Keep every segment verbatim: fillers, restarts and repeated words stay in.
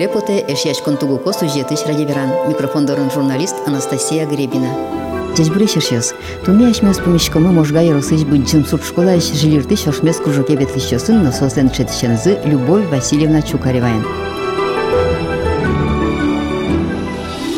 Репоте эшияш контугуко сюжетыш радиверан. Микрофондорын журналист Анастасия Гребина. Здесь были сейчас. Туми ашмес помещикомы Можга ярусыч Быдзымсурд школа иш жилиртыш ашмес кружоке бетлищосын на сосен четишензы Любовь Василиевна Чукарева.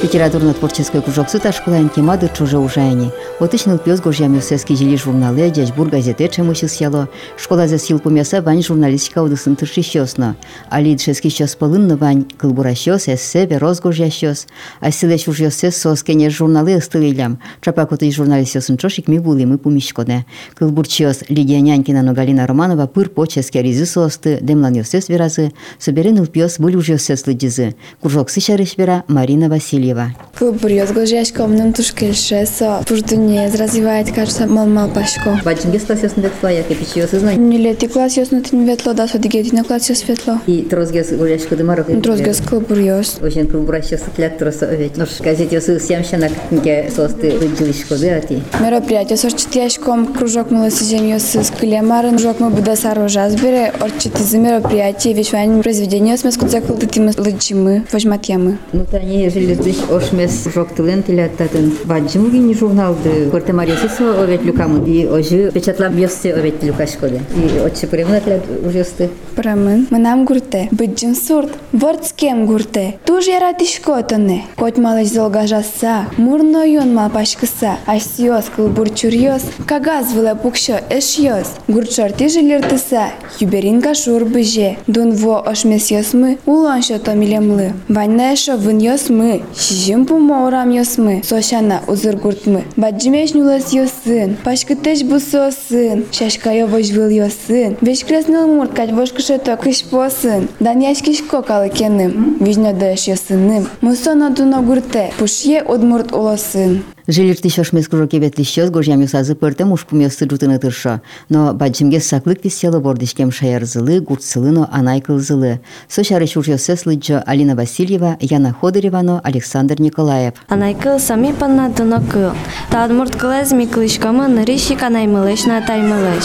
Литературно-творческой кружок сыта школа интимады чуже ужаяни. Отычнил пёс гожья мёсецки жилиш журналы, дячбур газеты чемусил сяло. Школа засил помеса вань журналистика удысын тырши щёсно. А лидшески щёс полынны вань, кылбура щёс, эссебе розгожья щёс. А силэч уж ёсес соскене журналы стылылям. Чапакоты журналистёсын чошик ми булы мы помещконе. Кылбур щёс Лидия Нянькина но Галина Романова пыр почески ризы состы, демлан ёсес веразы. Соберенил пёс был уж ёсес лыдизы. Кружок сычарыш вера Марина Василиева. Кылбур язгожьяшком нам тушкельшеса, пуждуне развивает кажется мал-мал пашко. Бачингес класс яснодет флаяк и печиёс и знаний. Нелети класс яснодет не ветло, да садигети на класс ясветло. И трозгес гожьяшко дымарок. Трозгес кылбур яс. Очень кылбур яс тлят троса ведь. Нож газет яс сямщанак не состы выджилишко дырати. Мероприятие сорчатьяшком кружок молодежи яс с клемарен кружок мы будем сорожать сбере орчати за мероприятие вечерним произведением с мескудзакл дытимы лыдчимы вожматьямы. Ну то они жили здесь. Ошмес жок тылент или оттатын ваджимугини журнал де корте марисисо овет люкаму и ожи печатлам ёсте овет люкашкоде и отче премнат лет ужёсты. Премн манам гурте Быдзымсурд вордскем гурте туж яратишкотане кот малыш золгажаса мурно ён мапашкыса асёс кылбур чурёс кагаз вла пукшо эшёс гурчарти жилертыса юберинга шурбыже дунво ошмес ёсмы улан шото милемлы ванна шо вын ёсмы Жим пумаурам ёсмы, сошана узыр гуртмы. Баджимеш нулас ёсын, пашкытеш бусосын, шашка ёвож выл ёсын. Вешкресныл мурт качвошкышеток кыш посын. Даняш кишко калыкеным, вижнёдеш ёсыным. Мусона дуно гурте, пушье удмурт улосын. Жилирти шошмес кружоке ветлищёс гожьям ёсазы пырты мушкум ёсы жутыны тыршо. Но баджимгес саклык висело бордышкем шаярзылы, гуртсылыно анайкылзылы. Сошарыш уж ёсес лыджо Алина Василиева, Јана Ходеривано, Александр Николаев. Анайкыл сами панна дуно кыл. Та удмурт кылэз миклышкомы нырищик анаймылэшна таймылэш.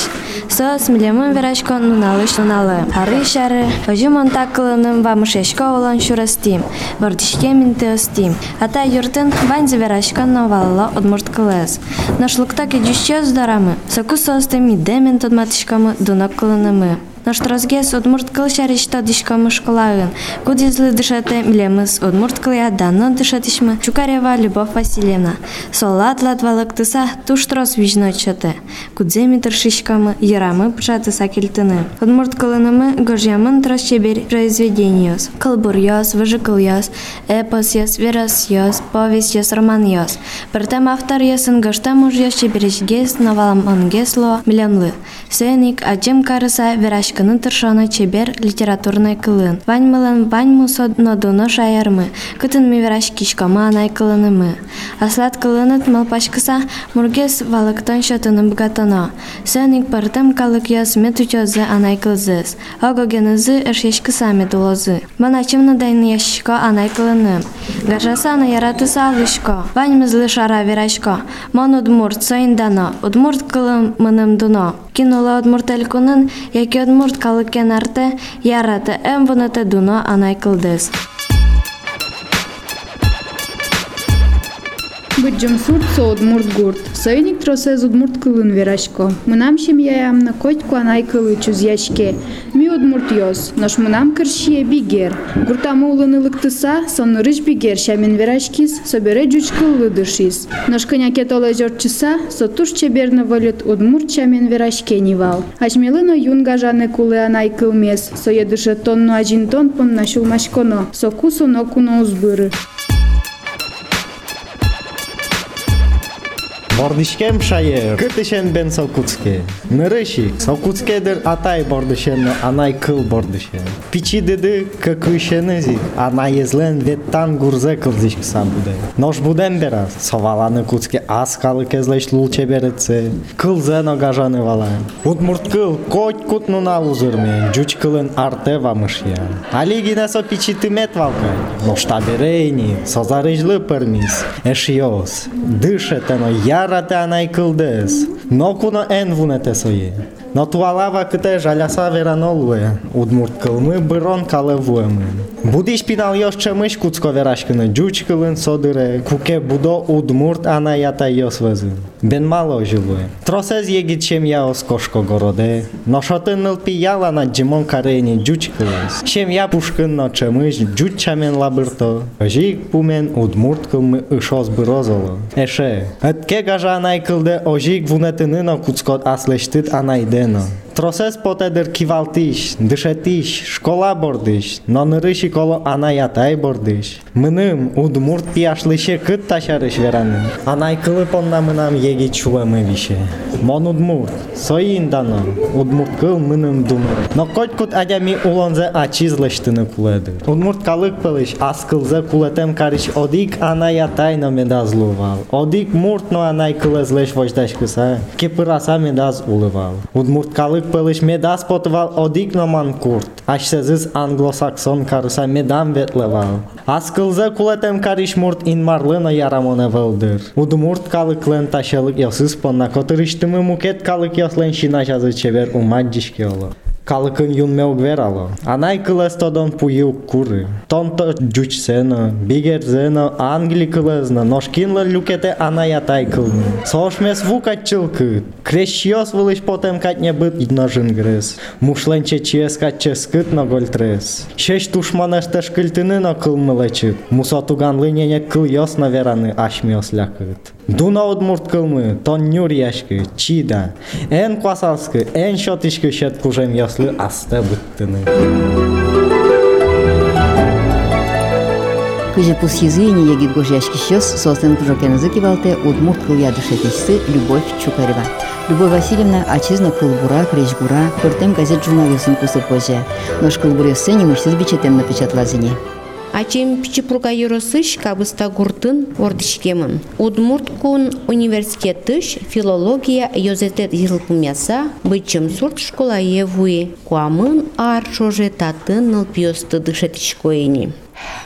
Со смилемын верашко нуналыш нуналы. Ары шары, ожим онта кылыным вамышешко олан шурастим. Бордышке минты остим. Ата юртын ванзе верашко новал. Удмурт кылэс. Наш луктак идющие здарамы, сакусостыми демен тодматышкамы дунок кылынымы. Наш трозгес удмурт кыл шарыш тодышкамы школаын. Кудизлы дышаты милемыз удмурт кыл ядыны дышатышмы Чукарева Любовь Васильевна. Солат латвалык тыса туш троз вижно чыты. Кудземи тыршышкамы ярамы пшатыса келтыны. Удмурт кылынымы гожьямын троз чебер произведениёс. Кылбур ёс, выжы кыл ёс, эпос ёс, верос ёс, повесть ёс, роман ёс. Пыртем автор ясын гыштам уж яшче бережгес, навалам онгесло, милемлы. Сеник, аджем карыса, верашкыны тыршоны чебер литературный кылын. Вань мылын, вань мусод, но дуно шаярмы. Кытын ми вераш кишкома анай кылынымы. Аслат кылыныт малпашкыса, мургес валыктон шотыным бгатоно. Сеник пыртем калык яс метучозы анай кылзыз. Огогенызы эшешкыса метулозы. Маначымны дайны яшшко анай кылыным. Гажаса на яратыса алышко. Вань мызлы шаярмы. Верашко. Мон удмурт соин дано, удмурт кылым мыным дуно. Кинула удмурт элькунын, яки удмурт калыкен арте, яраты эм вуныты дуно анай кылдыз. Быдзымсурд со удмурт гурт. Союник тросез удмурт кылын верашко. Мынам шем яямны котку анай кылы чузьяшке. Ми удмурт ёс, нош мынам кыршие бигер. Гуртамы улыны лыктыса, соннырыш бигер шамин верашкис, собере жучкыл лыдышис. Нош кыняке толы жорчыса, сотуш чеберны вылет удмурт шамин верашке невал. Ачмелыно юнга жаны кулы анай кылмес, соедыше тонну ажин тон пон нашулмашконо, соку сонокуно узбыры. Бордышкем шайер, кытышен бен салкутске. Нырышик, салкутскедер атай бордышен, анай кыл бордышен. Пичи дыды, кыкышенызик, анай езлен веттан гурзе кылзыш кыса буде. Нош будем бера, соваланы кутске аскалы кезлеш лул чебереце. Кылзе ногажаны валан. Удмурт кыл, коть кутнуна узырме, жуч кылын арте вамыш я. Алигина со пичи тымет валкай. Нош таберейни, созарыжлы пермис, эшиос. Дышетено я. Рата анай кылдес, но куно эн вунете сое. Но туалава кытай жаляса веранолуе, Удмурт кылмы бырон калывуемы. Будиш пинал ёшче мыш куцко верашкыны, джуч кылын содыре, куке будо Удмурт ана ята ёс везы. Бен мало жилуе. Тросез егит чем я оскошко городе, но шотын ныл пияла на джимон карени джуч кылыс. Чем я пушкын но чемыш, джуч чамен лабырто, жик пумен Удмурт кылмы ышос бырозоло. Эше, этке гажа анай кылде ожик вунетыныно куцкот аслештыт анайде. Тросес потедер кивалтиш, дышетиш, школа бордиш, но нырыши коло анай атай бордиш. Мыным Удмурт пияшлыше кыт ташарыш вераны. Анай кылыпонна мынам еги чулемы више. Мон Удмурт, соин дано, Удмурт кыл мыным думыр. Но котькут адями улонзе ачизлыштыны куледыр. Удмурт калык пылыш, аз кылзе кулетем карыш одик анай атай но медаз лувал. Одик мурт но анай кылезлеш вождаш кыса, кепыраса медаз улывал. Удмурт калык пылыш медас потывал одик но манкурт, аш сезыз англосаксон карыса медам ветлевал. Аз кылзе кулетем карыш мурт инмарлыно ярамоне вылдыр. Удмурт калык лен ташелык ёсыз понна котырыштымы мукет калык ёслен шина жазы чевер умаджишке оло. Калыкын юнмел гверало. Анай кылес тодон пуил куры. Тонто джучсено, бигерзено, англи кылезно, ношкинлы люкете анай атай кылны. Сошмес вукат чылкыт. Крещиос вылыш потем катне быт идножин грес. Мушленче чиескат ческыт но гольтрес. Шеш тушманеш тешкылтыны но кылмы лечит. Мусотуганлы нене кыл ёс на вераны ашмиос лякыт. Дуна Удмурт кылмы, тон нюр яшкы, чида. Эн квасалскы, эн шотишкы шет кужем ёс. Аста быттыны. Кыжа пус языни егит гожьяшки щёс, состан кужокен закивалте, Удмурт Кыл Ядыша Тиссы, Любовь Чукарева. Любовь Васильевна ачизна кылбура, кречгура, пыртем газет журналисын кусы позже. Нож кылбуре сцене мышсыз бичетем напечатла зине. Ачем пичепрука юросыш кабыста гуртын ордышкемын. Удмурткун университетыш филология йозетет йылкумяса Быдзымсурд школа евуи. Куамын ар шоже татын ныл пьёсты дышетыш коени.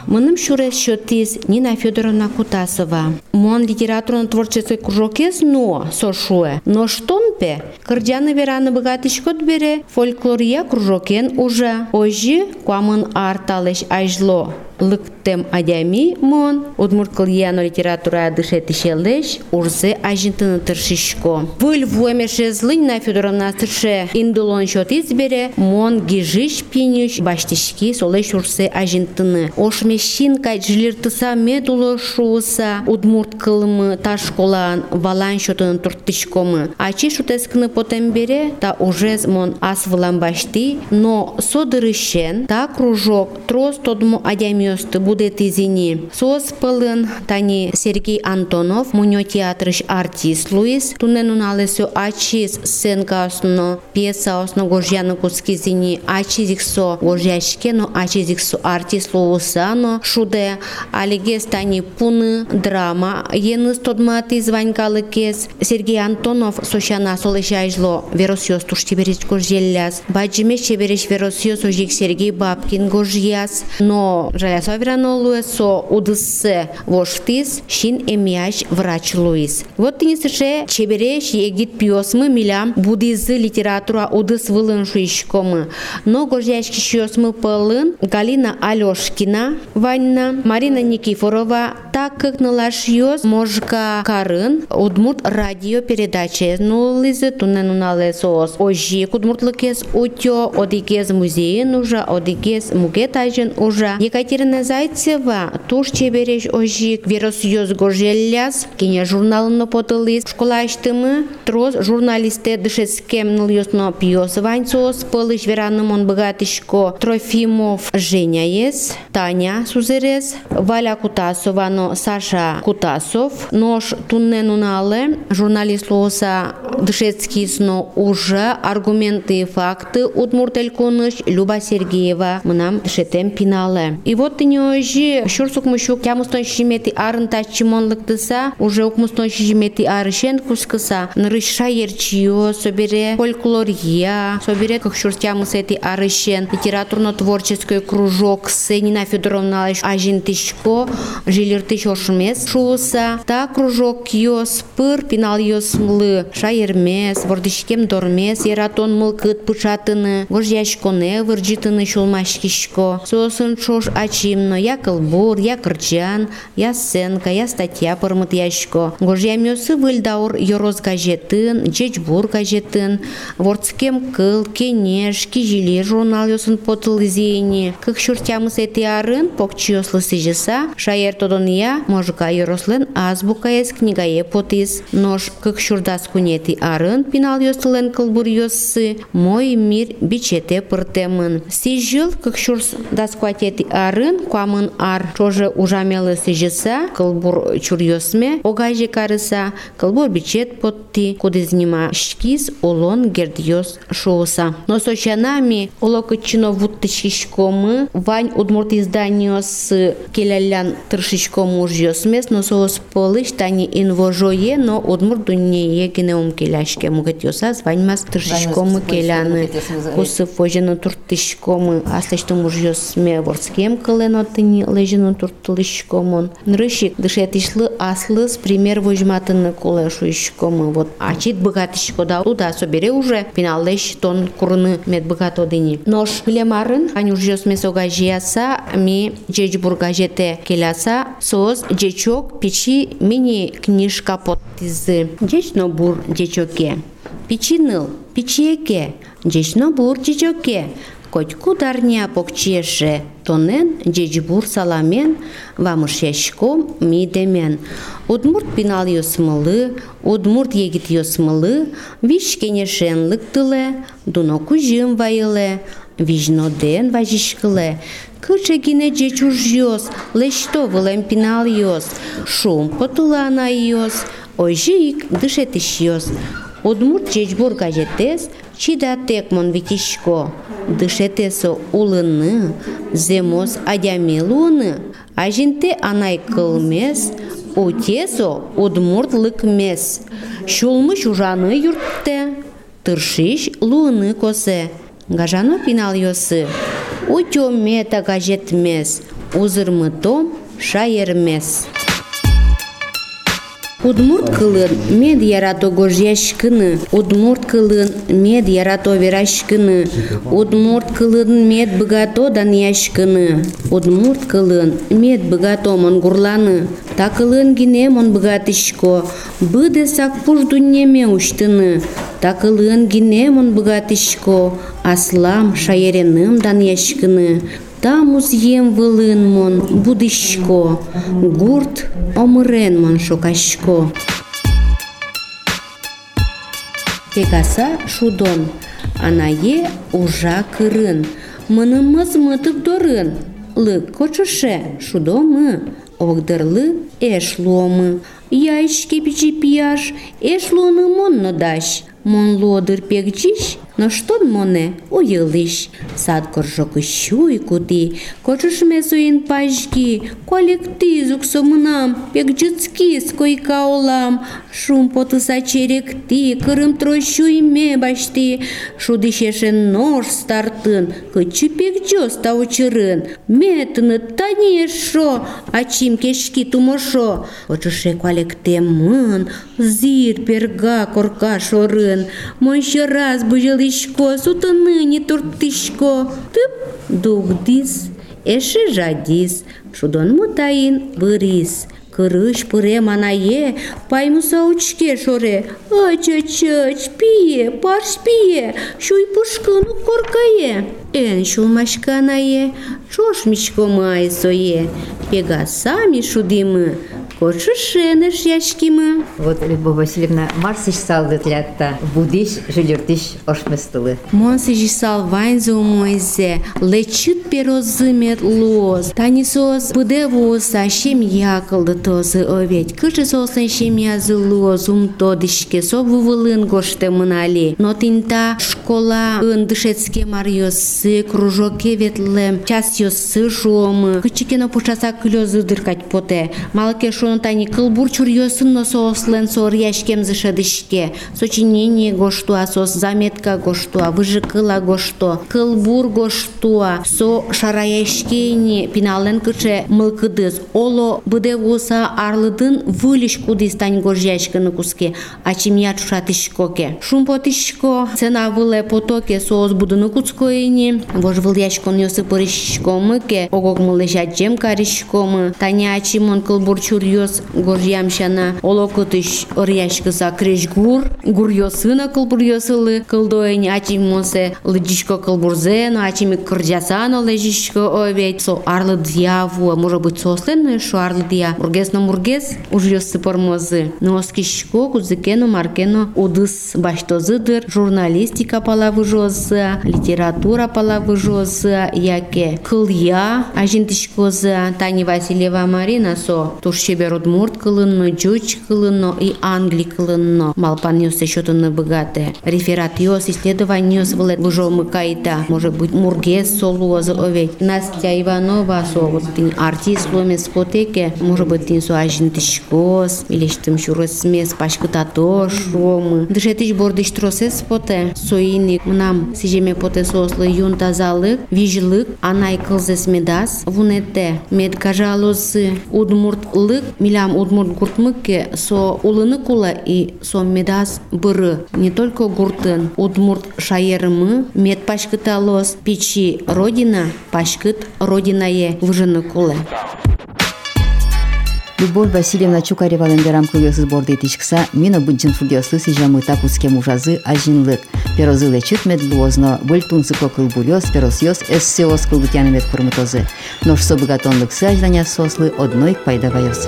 Мыным шурес шотиз Нина Федоровна Кутасова. Мон литературно-творческий кружокес, но сошуе. Но штонпе, кырдяны вераны богатышкот бере, фольклория кружокен уже. Ожи, куамын арталеш ажло. Лыктем адями мон, Удмурт кыл яно литература дышетишелеш, урзе ажинтыны тыршишко. Выль вуэмешезлы Нина Федоровна тырше индулон шотиз бере, мон гижиш пинюш баштишки солеш урзе ажинтыны. Ошмешин кайт жилиртыса медулы шууса Удмурт кылмы ташколан валан шотын турттышкомы. Ачи шутескыны потем бере, та ужез мон ас вылан башти, но содырышен та кружок трос тодму адями будет изини. Сос пылын тани Сергей Антонов, муньотеатрыш артист Луиз, туненуналесю ачиз сценка осно, пьеса осно гожьяны куски зини, ачизиксо гожьяшке, но ачизиксо артист Луусано, шуде, алигес тани пуны, драма, еныс тодматы званькалыкес. Сергей Антонов сощана солышайжло, веросьёс туш тиберич гожьелляс, баджимеш тиберич веросьёс ожик Сергей Бабкин гожьяс, но жаль Соверанолуе со удыссе воштис шин эмиаш врач Луиз. Вот тени сеше чебереш егит пьосмы милям будизы литература удыс вылын шуишкомы. Но гожьяшки шиосмы пылын Галина Алејшкина Ванна, Марина Никифорова, так как налашьёс Можга Карин, Удмурт радио передаче ну лизы туненуле соос. Ожи удмуртлыкес утё одикез музеен уже одикез мугетажен уже. Екатерина Зайцева, туш чебереш ожик, веросьёс гожелляс, кине журналыно потылыз, школаштымы, трос журналисте дышескем ныл ёсно пьёс ваньсос, пылыш веранымон богатышко Трофимов Женяис, Таня Сузырес, Валя Кутасова, но Саша Кутасов, нож тунненунале, журналист лоса дышескисно уже, аргументы и факты, Удмуртелькуныш, Люба Сергеева, мнам дышетем пинале. И вот Оттенёжи, шурсук мушук, я мустонщи мети арнтачи монлыктыса, уже укмустонщи мети арышен кускаса, нырышша ерчио, собере фольклория, собере как шурстя мусети арышен, литературно-творческий кружок Сенина Федоровна Ажинтышко, жилертыш ошмес шуса, та кружок йос пыр, пинал йос млы, шаермес, вордышкем дормес, ератон мылкыт пышатыны, гожьяшконе вырджитыны шулмашкишко, сосын шош ачимно, я кылбур, я кырчан, я сценка, я статья пырмыт яшко. Гожьямёсы выльдаур йороз газетын, чечбур газетын, вордскем кыл, кенеш, кижили журнал йосын потыл зейни, как шуртямыс эти арын, покчиослы сижеса, шаер тодония, можга йорослен азбука ес книгае потис, нож как шурдас кунети арын, пинал йослен кылбур йосы, мой мир бичете пыртемын. Сижил как шурс даскуатети арын, куамын ар, чоже ужамелы сижеса, кылбур чурьосме, огаже карыса, кылбур бичет потти, кудызнима шкиз, олон гердьос шоуса. Но сочанами улокочино вуттышишкомы, вань удмурт изданию с келялян тыршишком ужьосмес, но соус полыш тани инвожое, но удмурту не генеум келяшке мугатьоса, званьмас тыршишкомы келяны, кусы фожену туртышкомы, астачтом ужьосме ворскем кыленотыни лежену туртылышкомон. Нрышик дышетишлы аслыс пример вожматыны колешуишкомы. Вот ачит богатышко да туда собере уже пиналеш тон курны мед богатодыни. Нож клемарын ань ужьосме согажиаса ми джечбур гажете келяса соус джечок печи мини книжка подтизы. Джечно бур джечоке. Печиныл печеке. Джечно бур джечоке. Котьку дарня покчеше. Тонен, джечбур саламен, вамыш яшком мидемен. Удмурт пинал йосмылы, удмурт егит йосмылы, виш кенешенлык тыле, дуноку жим вайыле, вижноден важишкыле. Кычегине джечуж йос, лештовылем пинал йос, шум потулана йос, ойжик дышетыш йос. Удмурт джечбур кажетес, чида текмон витишко. Дышетесо улыны, земос адямелуны, ажинте анай кылмес, утесо удмуртлыкмес. Шулмыш ужаны юртте, тыршиш луны косе, гажано пинал йосы. Утёмета гажетмес, узырмытом шаермес. Удмурт кылын мед ярато гожьяшкыны, удмурт кылын мед ярато верашкыны, удмурт кылын мед богато даньяшкыны, удмурт кылын мед богато монгурланы, та кылын гине мон богатышко, быды сак пуждунеме уштыны, та кылын гине мон богатышко, аслам шаереным даньяшкыны. Там узъем вылын мон будышко, гурт омырен мон шокашко. Тегаса шудон, анае ужа кырын, мынымыз мытык дорын, лык кочыше шудомы, огдырлы эшломы. Яйшке пичи пияш, эшлоны монно даш, мон лодыр пекчиш, но штон моне уйылыш. Сад коржок ищу и куды, кочушме суин пажги, колектизук сомнам, пекчицки скойка олам, шум потыса черекти, кырым трощу име башти, шудышешен нож стартын, кычи пекчос таучырын, метны танешо, ачим кешки тумошо, кочуше колектемын, зир перга корка шорын, мой еще раз бужилышко, сутаны не туртышко, тып дух дис, эши жадис, шудон мутаин бырис, кырыш пыре манае, паймуса учке шоре, ач-ач-ач, пие, парш пие, шуй пушкану коркае, эн шулмашканае, шошмичко майсое, пегасами шудимы, Кошушеныш яшкима. Вот, Любовь Васильевна, марсыш салды тлятта, будиш жилюртиш ошмыстылы. Монсыжи салвайнзы умойзе, лечит перозымет лоз. Танисос пыдевоса шем якылды тозы оветь. Кыжы сосын шем язы лоз, ум тодышке совывылын гошты мынали. Но тинта школа ындышецке марьёсы, кружоке ветлым, час ёсы жомы. Кычыкена пушаса кылёзы дыркать поте. Малке шону тани кылбур чурьёсын, но сослен сор яшкем зышедышке. Сочинение гоштуа, сос заметка гоштуа, выжи кыла гошто, кылбур гоштуа, со шараяшкени пинален кыче мылкыдыз. Оло быдевоса арлыдын вылиш кудыз тань гож яшкыны куске, ачимья чушатышкоке. Шумпотышко, цена выле потоке, соос будыны куцкоени, вож выл яшкон ёсы пырышкомыке, огок мылышачем карышкомы, таня ачимон кылбур чурьёс гож ямшана, оло кытыш оряшкыса креш гур, гур ёсына кылбур ёсылы, кылдоэни ачимонсе лыдишко кылбурзен, ачими кырджасано лыжишко овет, со арлыдьяву, может быть, сосленную шо арлыдья, мургес на мургес, уж ёсы пормозы, но скишко кузыкену маркену удыс баштозыдыр, журналистика палавы жозы, литература палавы жозы, яке кылья, ажинтышкозы, Таня Васильева Марина со туршебер Удмурт кылынно, джуч кылынно и Англи кылынно, малпан ёсы шотыны богатые, реферат ёс, исследование ёс вылет лужомы кайта, может быть, мургес солуозы овет, Настя Иванова со вот тин артист ломе спотеке, может быть, тин со ажинтышкоз, или штым шурыс мес пашкытато шомы, дышетыш бордыш тросе споте, соиник мнам сижеме поте сослы юнтазалык, вижлык, анай кылзес медас, вунете, медкажалозы, удмурт лык, милям удмурт гуртмыке, со улыны кула и со медас быры, не только гуртын, удмурт шаермы, мед пашкыталос, печи родина, пашкыт родинае выжыны кула. Любовь Васильевна Чукарева ламберамкы ёсы сборды итичкса, мина быджинфуги ёсы сижамы такуцкем ужазы ажинлык. Перозы лечит медлозно, вольтунцы кокыл бурёс, перос ёс эссеос кылгутяны медкурмытозы. Нож собыгатонлык сы ажданья сослы одной пайдава ёс.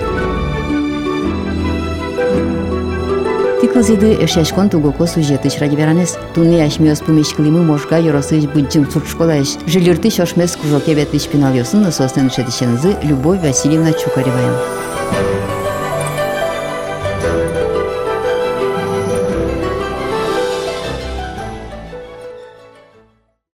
Тиклзиды эшяшкон тугоко сюжетыш радиверанес. Туны ашмёс пумешклимы можга ёросыш быджинфуг школаэш. Жилюртыш ошмес кужоке ветлыш пинал ёсын, но соснен шедышензы Любовь Васильевна Чукарева.